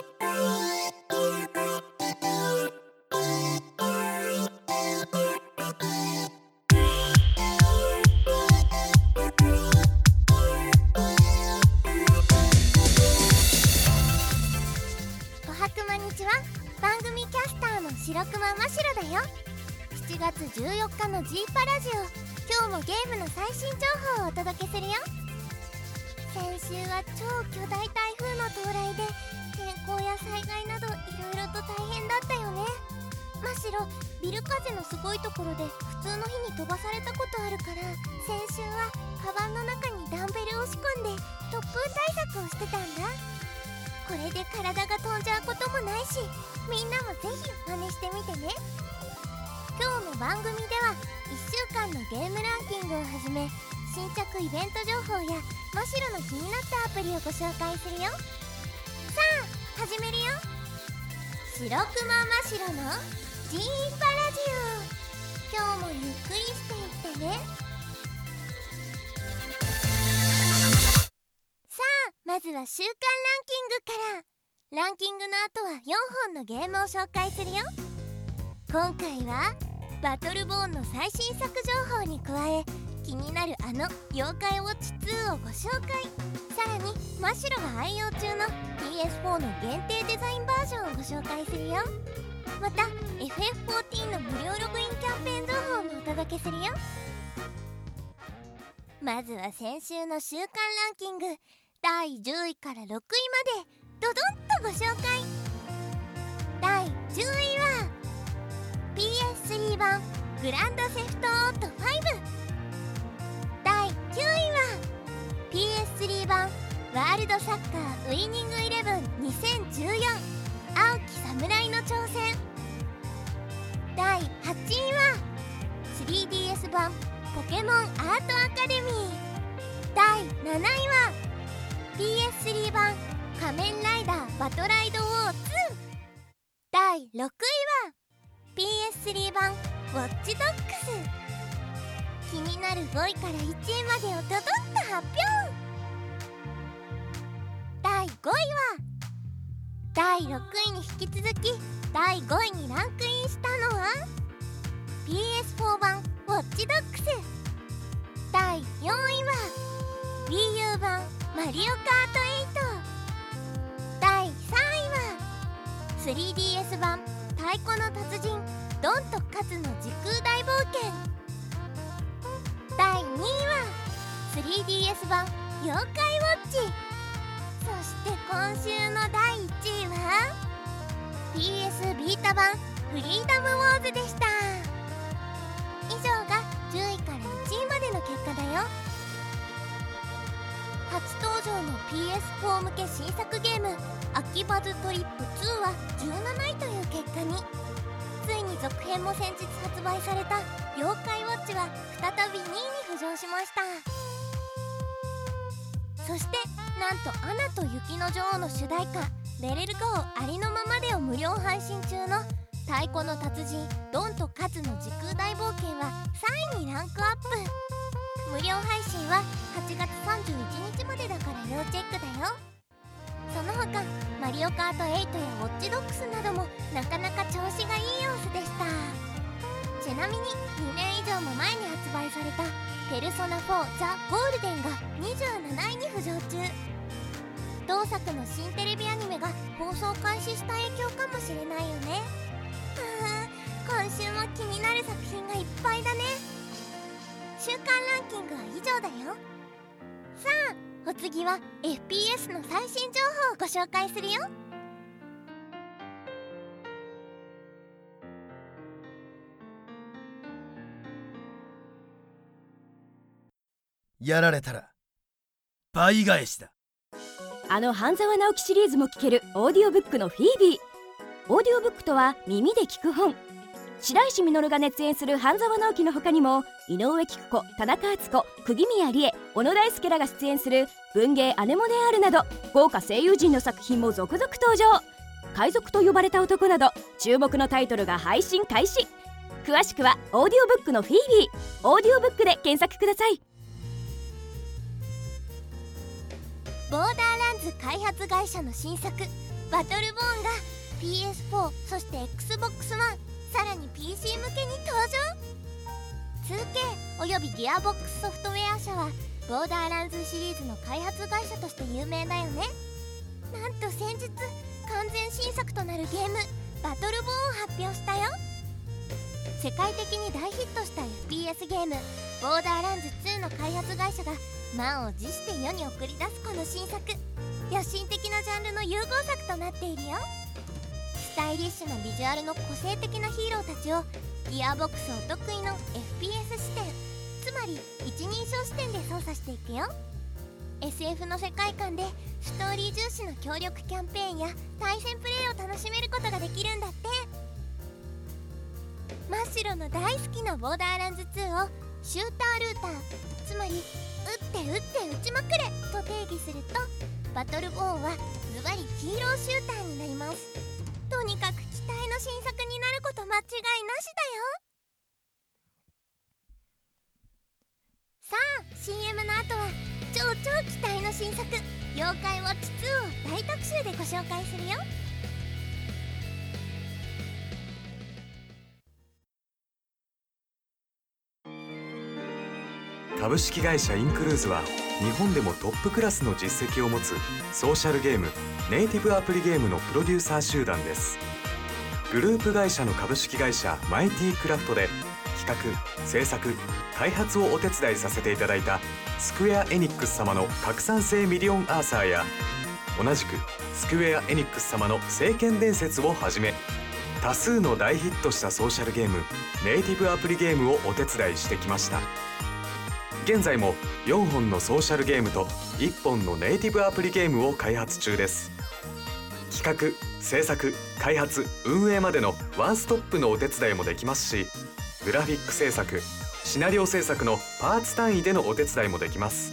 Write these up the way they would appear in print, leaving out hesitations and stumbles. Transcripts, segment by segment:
白熊真白だよ。7月14日の G パラジオ、今日もゲームの最新情報をお届けするよ。先週は超巨大台風の到来で天候や災害などいろいろと大変だったよね。真白、ビル風のすごいところで普通の日に飛ばされたことあるから、先週はカバンの中にダンベルを仕込んで突風対策をしてたんだ。これで体が飛んじゃうこともないし、みんなもぜひ真似してみてね。今日の番組では1週間のゲームランキングをはじめ、新着イベント情報や真白の気になったアプリをご紹介するよ。さあ、始めるよ。白熊真白の G パラジオ、今日もゆっくりしていってね。さあ、まずは週間ランキングの後は4本のゲームを紹介するよ。今回はバトルボーンの最新作情報に加え、気になるあの妖怪ウォッチ2をご紹介。さらに真白が愛用中の PS4 の限定デザインバージョンをご紹介するよ。また FF14 の無料ログインキャンペーン情報もお届けするよ。まずは先週の週間ランキング、第10位から6位までドドンとご紹介。第10位は PS3 版グランドセフトオート5。第9位は PS3 版ワールドサッカーウイニングイレブン2014青き侍の挑戦。第8位は 3DS 版ポケモンアートアカデミー。第7位は PS3 版仮面ライダーバトライドウォー2。第6位は PS3 版ウォッチドックス。気になる5位から1位までをドドッと発表。第5位は第6位に引き続き第5位にランクインしたのは PS4 版ウォッチドックス。第4位は WiiU 版マリオカート8。3DS 版太鼓の達人ドンとカツの時空大冒険。第2位は 3DS 版妖怪ウォッチ。そして今週の第1位は PS Vita 版フリーダムウォーズでした。以上が10位から1位までの結果だよ。初登場の PS4 向け新作ゲーム秋バズトリップ2は17位という結果に。ついに続編も先日発売された妖怪ウォッチは再び2位に浮上しました。そしてなんとアナと雪の女王の主題歌レレルゴーありのままでを無料配信中の太鼓の達人ドンとカツの時空大冒険は3位にランクアップ。無料配信は8月31日までだから要チェックだよ。その他マリオカート8やウォッチドックスなどもなかなか調子がいい様子でした。ちなみに2年以上も前に発売されたペルソナ4ザ・ゴールデンが27位に浮上中。同作の新テレビアニメが放送開始した影響かもしれないよね。今週も気になる作品がいっぱいだね。週間ランキングは以上だよ。さあ、お次は FPS の最新情報をご紹介するよ。やられたら倍返しだ。あの半沢直樹シリーズも聞けるオーディオブックのフィービー。オーディオブックとは耳で聞く本。白石実が熱演する半沢直樹の他にも、井上貴子、田中敦子、釘宮理恵、小野大輔らが出演する文芸アネモネアールなど豪華声優陣の作品も続々登場。海賊と呼ばれた男など注目のタイトルが配信開始。詳しくはオーディオブックのフィービー、オーディオブックで検索ください。ボーダーランズ開発会社の新作バトルボーンが PS4、 そして Xbox One、 さらに PC 向けに登場。 2K およびギアボックスソフトウェア社はボーダーランズシリーズの開発会社として有名だよね。なんと先日完全新作となるゲームバトルボーンを発表したよ。世界的に大ヒットした FPS ゲームボーダーランズ2の開発会社が満を持して世に送り出すこの新作、野心的なジャンルの融合作となっているよ。スタイリッシュなビジュアルの個性的なヒーローたちをギアボックスお得意の FPS 視点、つまり一人称視点で操作していくよ。 SF の世界観でストーリー重視の協力キャンペーンや対戦プレーを楽しめることができるんだって。真っ白の大好きなボーダーランズ2をシュータールーター、つまり撃って撃って撃ちまくれと定義すると、バトルボーンはズバリヒーローシューターになります。とにかく期待の新作になること間違いなしだよ。さあ CM の後は超超期待の新作「妖怪ウォッチ2」を大特集でご紹介するよ。株式会社インクルーズは日本でもトップクラスの実績を持つソーシャルゲーム、ネイティブアプリゲームのプロデューサー集団です。グループ会社の株式会社マイティクラフトで企画、制作、開発をお手伝いさせていただいたスクウェア・エニックス様の拡散性ミリオンアーサーや、同じくスクウェア・エニックス様の聖剣伝説をはじめ、多数の大ヒットしたソーシャルゲーム、ネイティブアプリゲームをお手伝いしてきました。現在も4本のソーシャルゲームと1本のネイティブアプリゲームを開発中です。企画、制作、開発、運営までのワンストップのお手伝いもできますし、グラフィック制作、シナリオ制作のパーツ単位でのお手伝いもできます。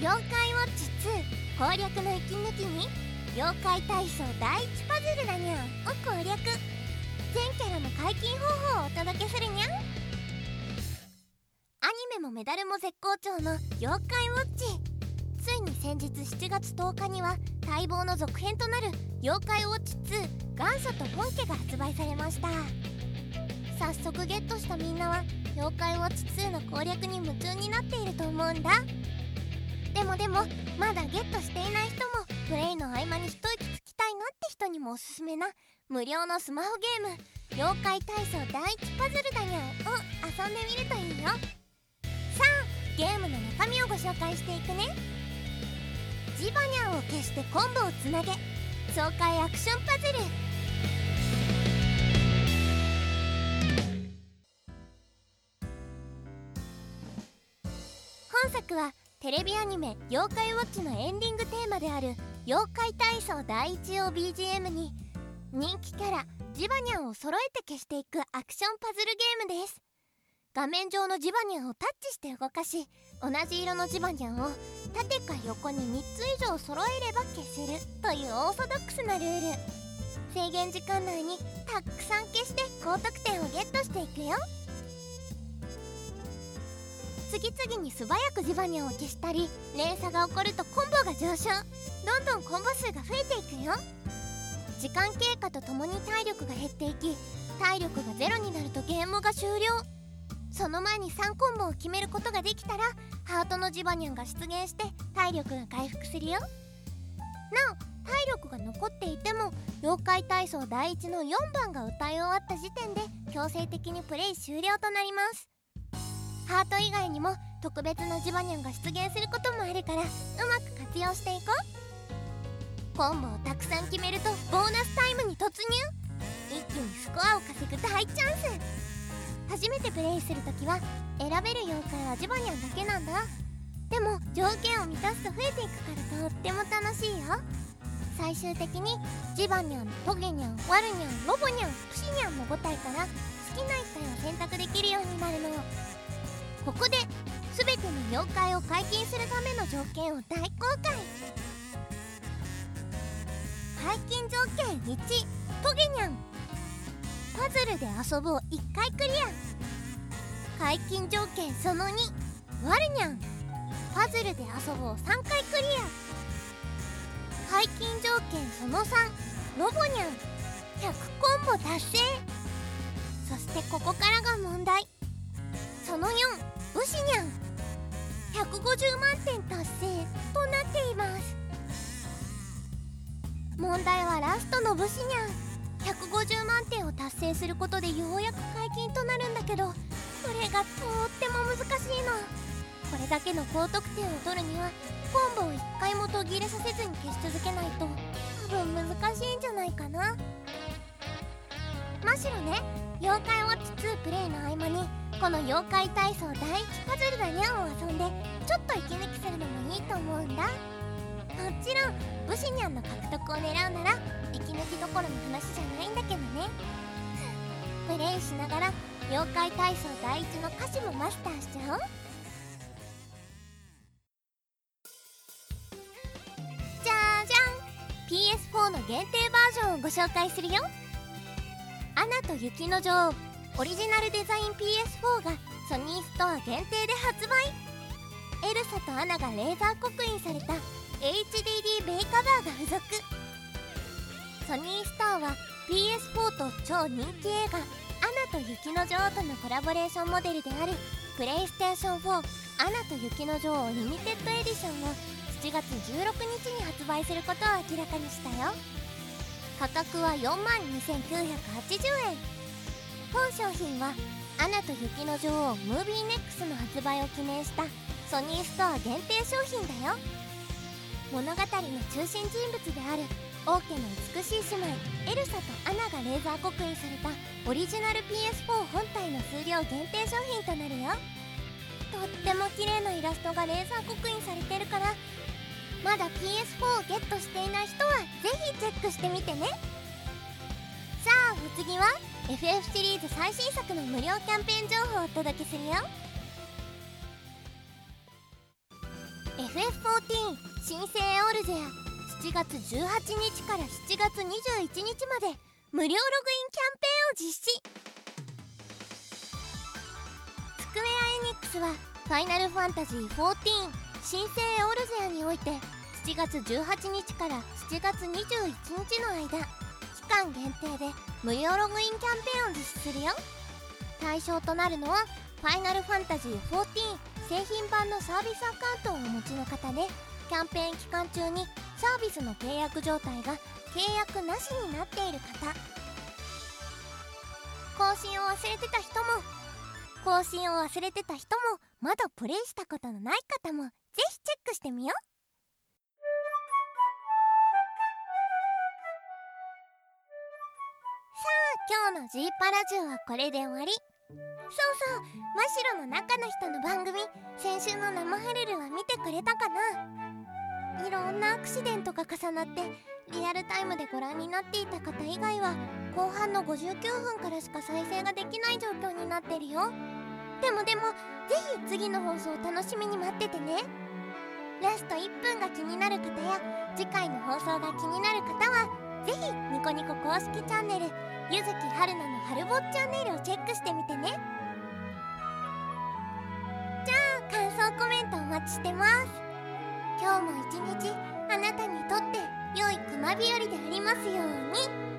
妖怪ウォッチ2攻略の息抜きに、妖怪体操第1パズルだにゃんを攻略、全キャラの解禁方法をお届けするにゃん。アニメもメダルも絶好調の妖怪ウォッチ、ついに先日7月10日には待望の続編となる妖怪ウォッチ2元祖と本家が発売されました。早速ゲットしたみんなは妖怪ウォッチ2の攻略に夢中になっていると思うんだ。でもまだゲットしていない人もプレイの合間に一息つきたいなって人にもおすすめな無料のスマホゲーム「妖怪体操第1パズルだにゃん」を遊んでみるといいよ。さあゲームの中身をご紹介していくね。ジバニャンを消してコンボをつなげ、爽快アクションパズル。本作はテレビアニメ「妖怪ウォッチ」のエンディングテーマである「妖怪体操第1」を BGM に、人気キャラジバニャンを揃えて消していくアクションパズルゲームです。画面上のジバニャンをタッチして動かし、同じ色のジバニャンを縦か横に3つ以上揃えれば消せるというオーソドックスなルール。制限時間内にたくさん消して高得点をゲットしていくよ。次々に素早くジバニャンを消したり、連鎖が起こるとコンボが上昇、どんどんコンボ数が増えていくよ。時間経過とともに体力が減っていき、体力がゼロになるとゲームが終了。その前に3コンボを決めることができたらハートのジバニャンが出現して体力が回復するよ。なお体力が残っていても、妖怪体操第1の4番が歌い終わった時点で強制的にプレイ終了となります。ハート以外にも特別なジバニャンが出現することもあるから、うまく活用していこう。コンボをたくさん決めるとボーナスタイムに突入、一気にスコアを稼ぐ大チャンス。初めてプレイするときは選べる妖怪はジバニャンだけなんだ。でも条件を満たすと増えていくからとっても楽しいよ。最終的にジバニャン、トゲニャン、ワルニャン、ロボニャン、プシニャンの5体から好きな1体を選択できるようになるの。ここで全ての妖怪を解禁するための条件を大公開。解禁条件1、トゲニャン。パズルで遊ぼう1回クリア。解禁条件その2、ワルニャン。パズルで遊ぼう3回クリア。解禁条件その3、ロボニャン。100コンボ達成。そしてここからが問題。その4、武士ニャン。150万点達成となっています。問題はラストの武士ニャン。150万点を達成することでようやく解禁となるんだけど、それがとっても難しいの。これだけの高得点を取るにはコンボを1回も途切れさせずに消し続けないと多分難しいんじゃないかな。むしろね、妖怪ウォッチ2プレイの合間にこの妖怪体操第1パズルだにゃんを遊んでちょっと息抜きするのもいいと思うんだ。もちろん武士にゃんの獲得を狙うなら息抜きどころの話じゃないんだけどね。プレイしながら妖怪体操第一の歌詞もマスターしちゃおう。じゃじゃん、 PS4 の限定バージョンをご紹介するよ。アナと雪の女王オリジナルデザイン PS4 がソニーストア限定で発売。エルサとアナがレーザー刻印されたHDD ベイカバーが付属。ソニーストアは PS4 と超人気映画「アナと雪の女王」とのコラボレーションモデルであるプレイステーション4「アナと雪の女王リミテッドエディション」を7月16日に発売することを明らかにしたよ。価格は 42,980 円。本商品は「アナと雪の女王ムービーネックス」の発売を記念したソニーストア限定商品だよ。物語の中心人物である王家の美しい姉妹エルサとアナがレーザー刻印されたオリジナル PS4 本体の数量限定商品となるよ。とっても綺麗なイラストがレーザー刻印されてるから、まだ PS4 をゲットしていない人はぜひチェックしてみてね。さあお次は FF シリーズ最新作の無料キャンペーン情報をお届けするよ。FF14 新生オルゼア7月18日から7月21日まで無料ログインキャンペーンを実施。スクウェア・エニックスはファイナルファンタジー14新生オルゼアにおいて7月18日から7月21日の間、期間限定で無料ログインキャンペーンを実施するよ。対象となるのはファイナルファンタジー14製品版のサービスアカウントをお持ちの方で、キャンペーン期間中にサービスの契約状態が契約なしになっている方、更新を忘れてた人もまだプレイしたことのない方もぜひチェックしてみよう。さあ今日の G パラジオはこれで終わり。そうそう、真白の中の人の番組、先週の生ハルルは見てくれたかな。いろんなアクシデントが重なってリアルタイムでご覧になっていた方以外は後半の59分からしか再生ができない状況になってるよ。でもぜひ次の放送を楽しみに待っててね。ラスト1分が気になる方や次回の放送が気になる方はぜひニコニコ公式チャンネルゆずきはるなのはるぼっチャンネルをチェックしてみてね。感想コメントお待ちしてます。今日も一日あなたにとって良い熊日和でありますように。